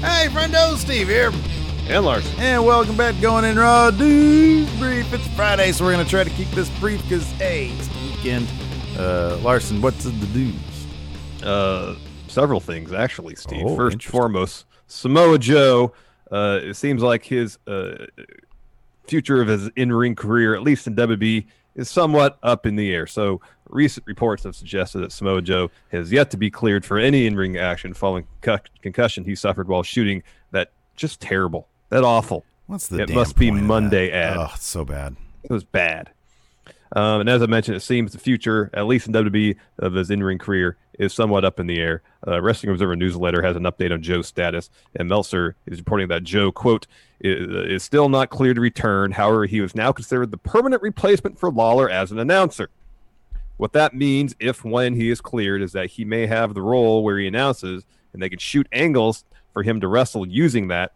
Hey, friendo, Steve here. And Lars. And welcome back to Going In Raw News Brief. It's Friday, so we're going to try to keep this brief because, hey, it's the weekend. Larson, what's in the news? Several things, actually, Steve. Oh, first and foremost, Samoa Joe. It seems like his future of his in-ring career, at least in WWE, is somewhat up in the air. So recent reports have suggested that Samoa Joe has yet to be cleared for any in-ring action following concussion he suffered while shooting that just terrible, that awful. What's the damn must be Monday ad? Oh, it's so bad. It was bad. And as I mentioned, it seems the future, at least in WWE, of his in-ring career is somewhat up in the air. Wrestling Observer Newsletter has an update on Joe's status, and Meltzer is reporting that Joe, quote, is still not clear to return. However, he was now considered the permanent replacement for Lawler as an announcer. What that means, if when he is cleared, is that he may have the role where he announces, and they can shoot angles for him to wrestle using that.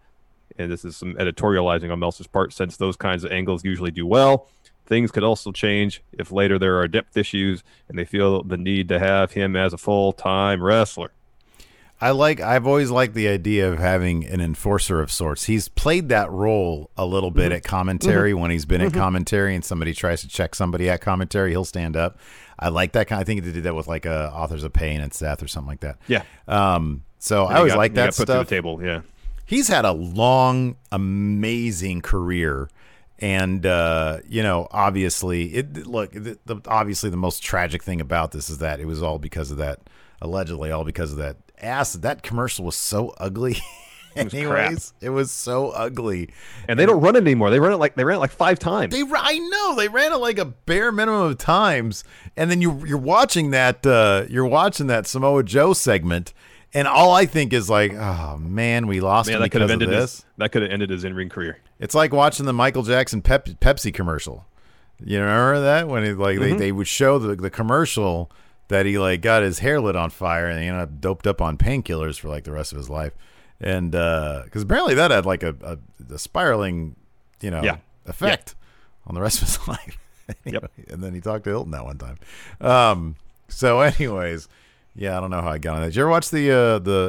And this is some editorializing on Meltzer's part, since those kinds of angles usually do well. Things could also change if later there are depth issues and they feel the need to have him as a full-time wrestler. I've always liked the idea of having an enforcer of sorts. He's played that role a little bit at commentary when he's been at commentary and somebody tries to check somebody at commentary, he'll stand up. I like that kind. I think they did that with like Authors of Pain and Seth or something like that. Yeah. So I always like that stuff. Put to the table. Yeah. He's had a long, amazing career. And, obviously, obviously the most tragic thing about this is that it was allegedly all because of that ass. That commercial was so ugly. It was so ugly. And they don't run it anymore. They ran it like five times. They ran it like a bare minimum of times. And then you're watching that, Samoa Joe segment. And all I think is like, oh, man, we lost him because of this. That could have ended his in-ring career. It's like watching the Michael Jackson Pepsi commercial. You remember that? When they would show the commercial that he like got his hair lit on fire and he ended up doped up on painkillers for like the rest of his life. And because apparently that had like a spiraling, effect on the rest of his life. Anyway, yep. And then he talked to Hilton that one time. So anyways... Yeah, I don't know how I got on that. Did you ever watch the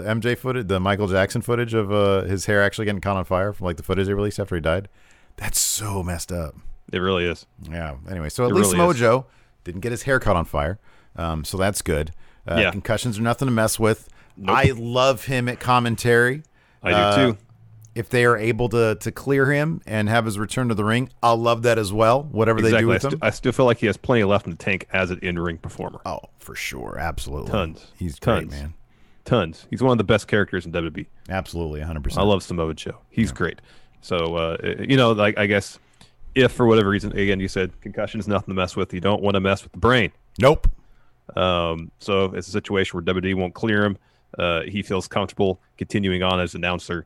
MJ footage, the Michael Jackson footage of his hair actually getting caught on fire from like the footage they released after he died? That's so messed up. It really is. Yeah. Anyway, so at least Mojo didn't get his hair caught on fire, so that's good. Concussions are nothing to mess with. Nope. I love him at commentary. I do too. If they are able to clear him and have his return to the ring, I'll love that as well, whatever they do with him. I still feel like he has plenty left in the tank as an in-ring performer. Oh, for sure. Absolutely. Tons. He's great, man. Tons. He's one of the best characters in WWE. Absolutely, 100%. I love Samoa Joe. He's great. So, I guess if for whatever reason, again, you said concussion is nothing to mess with. You don't want to mess with the brain. Nope. So it's a situation where WWE won't clear him. He feels comfortable continuing on as announcer.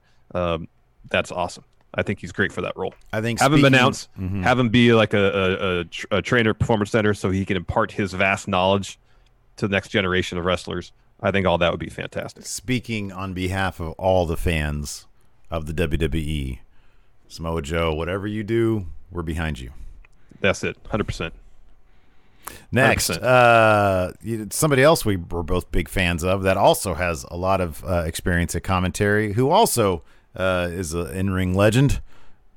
That's awesome. I think he's great for that role. I think have him announce, have him be like a trainer, performance center, so he can impart his vast knowledge to the next generation of wrestlers. I think all that would be fantastic. Speaking on behalf of all the fans of the WWE, Samoa Joe, whatever you do, we're behind you. That's it, 100%. Next, somebody else we were both big fans of that also has a lot of experience at commentary, who also is an in-ring legend,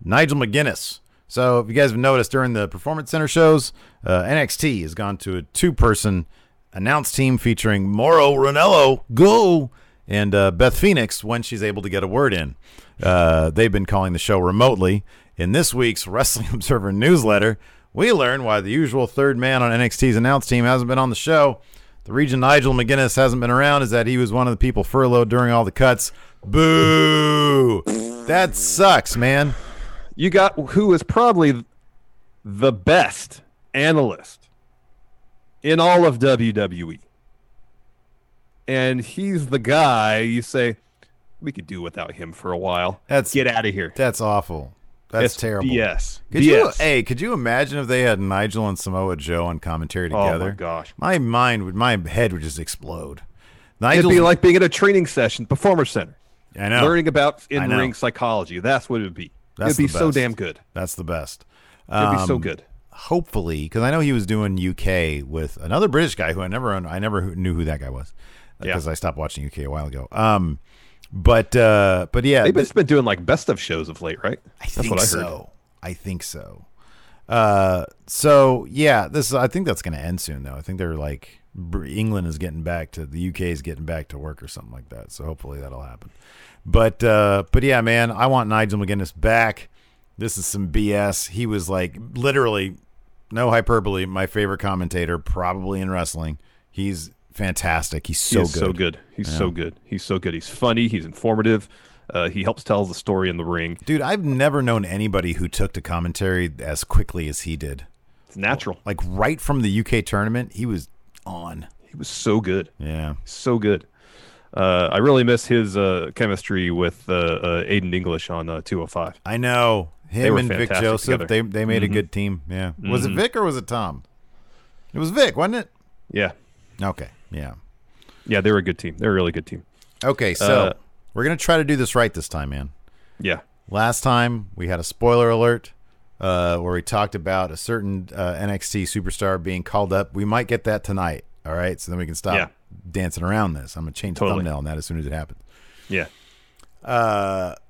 Nigel McGuinness. So if you guys have noticed during the Performance Center shows, NXT has gone to a two-person announced team featuring Mauro Ranallo, go, and Beth Phoenix when she's able to get a word in. They've been calling the show remotely. In this week's Wrestling Observer Newsletter, we learn why the usual third man on NXT's announced team hasn't been on the show. The reason Nigel McGuinness hasn't been around is that he was one of the people furloughed during all the cuts. Boo! That sucks, man. You got who is probably the best analyst in all of WWE. and he's the guy you say, we could do without him for a while. Get out of here. That's awful. That's terrible. Yes. Could you imagine if they had Nigel and Samoa Joe on commentary together? Oh my gosh. My head would just explode. It'd be like being at a training session, performance center. I know. Learning about in-ring psychology. That's what it would be. It'd be so damn good. That's the best. It'd be so good. Hopefully, because I know he was doing UK with another British guy who I never knew who that guy was because I stopped watching UK a while ago. But yeah, they've just been doing like best of shows of late, right? I think so. So yeah, I think that's going to end soon, though. I think they're like England is getting back to the UK is getting back to work or something like that. So hopefully that'll happen. But yeah, man, I want Nigel McGuinness back. This is some BS. He was like literally, no hyperbole, my favorite commentator probably in wrestling. He's fantastic. He's so good. He's funny. He's informative. He helps tell the story in the ring. Dude, I've never known anybody who took to commentary as quickly as he did. It's natural. Like right from the UK tournament, he was on. He was so good. Yeah. So good. I really miss his chemistry with Aiden English on 205. I know. Him and Vic Joseph together. They made a good team. Yeah. Mm-hmm. Was it Vic or was it Tom? It was Vic, wasn't it? Yeah. Okay. Yeah. Yeah, they were a good team. They're a really good team. Okay, so we're going to try to do this right this time, man. Yeah. Last time we had a spoiler alert where we talked about a certain NXT superstar being called up. We might get that tonight. All right? So then we can stop dancing around this. I'm going to change the thumbnail on that as soon as it happens. Yeah.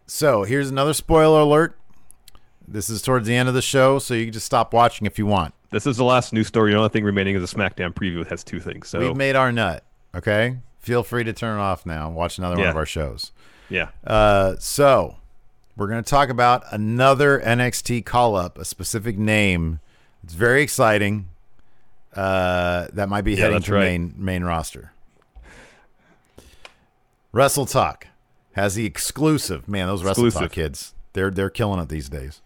So here's another spoiler alert. This is towards the end of the show, so you can just stop watching if you want. This is the last news story. The only thing remaining is a SmackDown preview that has two things. So we've made our nut, okay? Feel free to turn it off now and watch another one of our shows. Yeah. So we're going to talk about another NXT call-up, a specific name. It's very exciting. That might be heading to main roster. WrestleTalk has the exclusive. Man, those WrestleTalk kids, they're killing it these days.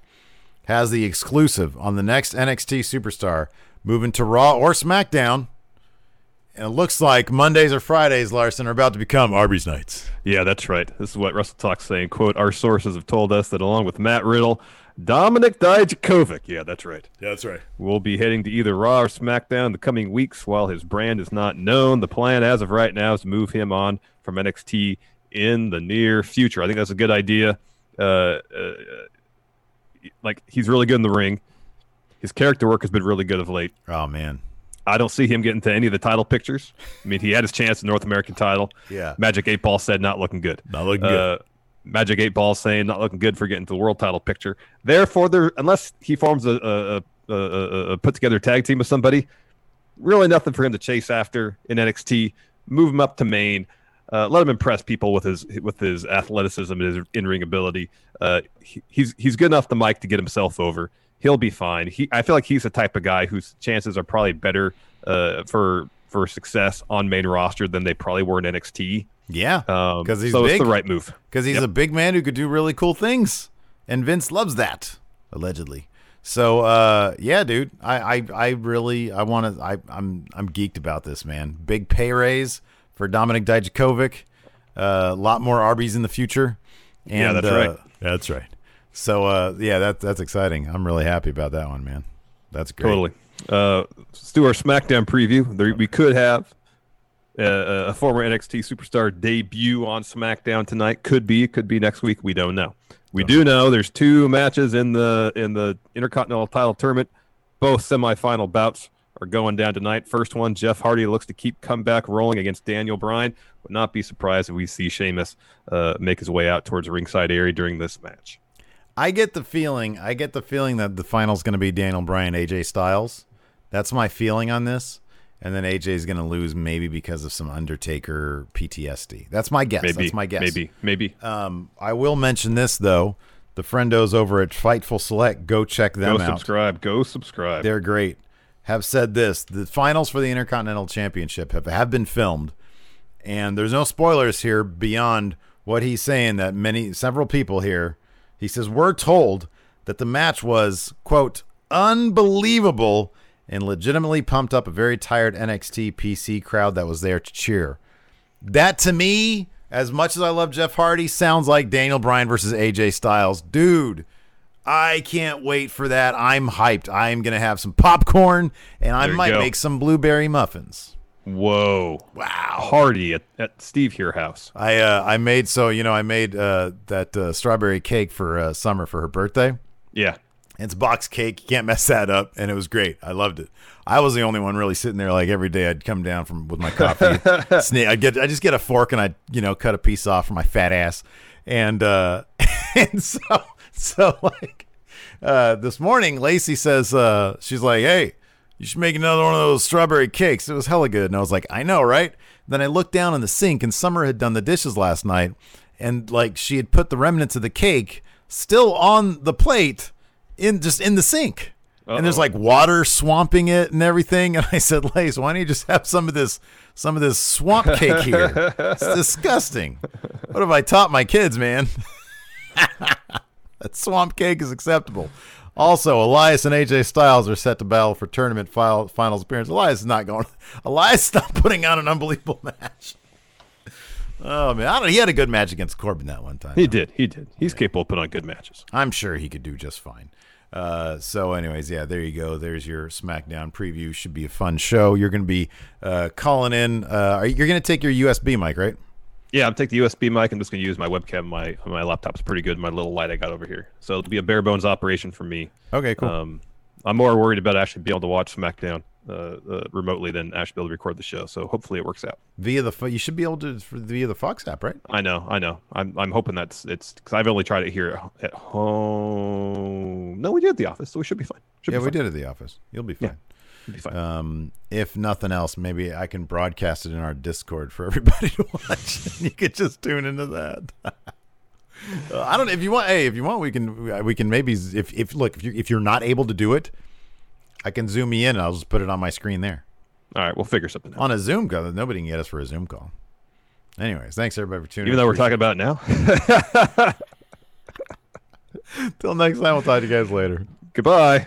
Has the exclusive on the next NXT superstar moving to Raw or SmackDown. And it looks like Mondays or Fridays, Larson, are about to become Arby's nights. Yeah, that's right. This is what WrestleTalk's saying. Quote, our sources have told us that along with Matt Riddle, Dominic Dijakovic, we'll be heading to either Raw or SmackDown in the coming weeks. While his brand is not known, the plan as of right now is to move him on from NXT in the near future. I think that's a good idea. Like, he's really good in the ring. His character work has been really good of late. Oh, man. I don't see him getting to any of the title pictures. I mean, he had his chance at the North American title. Yeah. Magic 8 Ball said not looking good. Not looking good. Magic 8 Ball saying not looking good for getting to the world title picture. Therefore, unless he forms a put-together tag team with somebody, really nothing for him to chase after in NXT. Move him up to Maine. Let him impress people with his athleticism and his in-ring ability. He's good enough to mic to get himself over. He'll be fine. I feel like he's the type of guy whose chances are probably better for success on main roster than they probably were in NXT. Yeah, because he's big. It's the right move. Because he's a big man who could do really cool things, and Vince loves that, allegedly. So, yeah, dude, I'm geeked about this, man. Big pay raise for Dominic Dijakovic. A lot more Arby's in the future. And, yeah, that's right. That's right. So, yeah, that's exciting. I'm really happy about that one, man. That's great. Totally. Let's do our SmackDown preview. We could have a former NXT superstar debut on SmackDown tonight. Could be next week. We don't know. We do know there's two matches in the Intercontinental title tournament. Both semifinal bouts are going down tonight. First one, Jeff Hardy looks to keep comeback rolling against Daniel Bryan. Would not be surprised if we see Sheamus make his way out towards the ringside area during this match. I get the feeling that the final's going to be Daniel Bryan, AJ Styles. That's my feeling on this. And then AJ's going to lose maybe because of some Undertaker PTSD. That's my guess. Maybe. I will mention this, though. The friendos over at Fightful Select, go check them out. Go subscribe. They're great. Have said this. The finals for the Intercontinental Championship have been filmed. And there's no spoilers here beyond what he's saying that several people here. He says, we're told that the match was, quote, unbelievable, and legitimately pumped up a very tired NXT PC crowd that was there to cheer. That to me, as much as I love Jeff Hardy, sounds like Daniel Bryan versus AJ Styles. Dude, I can't wait for that. I'm hyped. I'm going to have some popcorn, and I might make some blueberry muffins. Whoa. Wow. Hardy at Steve Here house. I made that strawberry cake for Summer for her birthday. Yeah. It's box cake. You can't mess that up. And it was great. I loved it. I was the only one really sitting there. Like every day I'd come down with my coffee. I just get a fork and I'd, cut a piece off for my fat ass. And so this morning Lacey says, she's like, hey, you should make another one of those strawberry cakes. It was hella good. And I was like, I know, right? Then I looked down in the sink and Summer had done the dishes last night. And like she had put the remnants of the cake still on the plate in the sink. Uh-oh. And there's like water swamping it and everything. And I said, Lace, why don't you just have some of this swamp cake here? It's disgusting. What have I taught my kids, man? That swamp cake is acceptable. Also, Elias and AJ Styles are set to battle for tournament finals appearance. Elias is not putting on an unbelievable match. Oh, man. He had a good match against Corbin that one time. He did. He's capable of putting on good matches. I'm sure he could do just fine. So anyways, yeah, there you go. There's your SmackDown preview. Should be a fun show. You're going to be calling in. You're going to take your USB mic, right? Yeah, I'll take the USB mic. I'm just going to use my webcam. My laptop's pretty good. My little light I got over here. So it'll be a bare bones operation for me. Okay, cool. I'm more worried about actually being able to watch SmackDown remotely than actually be able to record the show. So hopefully it works out. You should be able to via the Fox app, right? I know. I'm hoping that's because I've only tried it here at home. No, we did at the office, so we should be fine. We did at the office. You'll be fine. Yeah. It'd be fine. If nothing else, maybe I can broadcast it in our Discord for everybody to watch. And you could just tune into that. I don't. If you want, we can maybe. If you're not able to do it, I can zoom you in. And I'll just put it on my screen there. All right, we'll figure something out. On a Zoom call, nobody can get us for a Zoom call. Anyways, thanks everybody for tuning in. Even though we're talking about it now. Till next time, we'll talk to you guys later. Goodbye.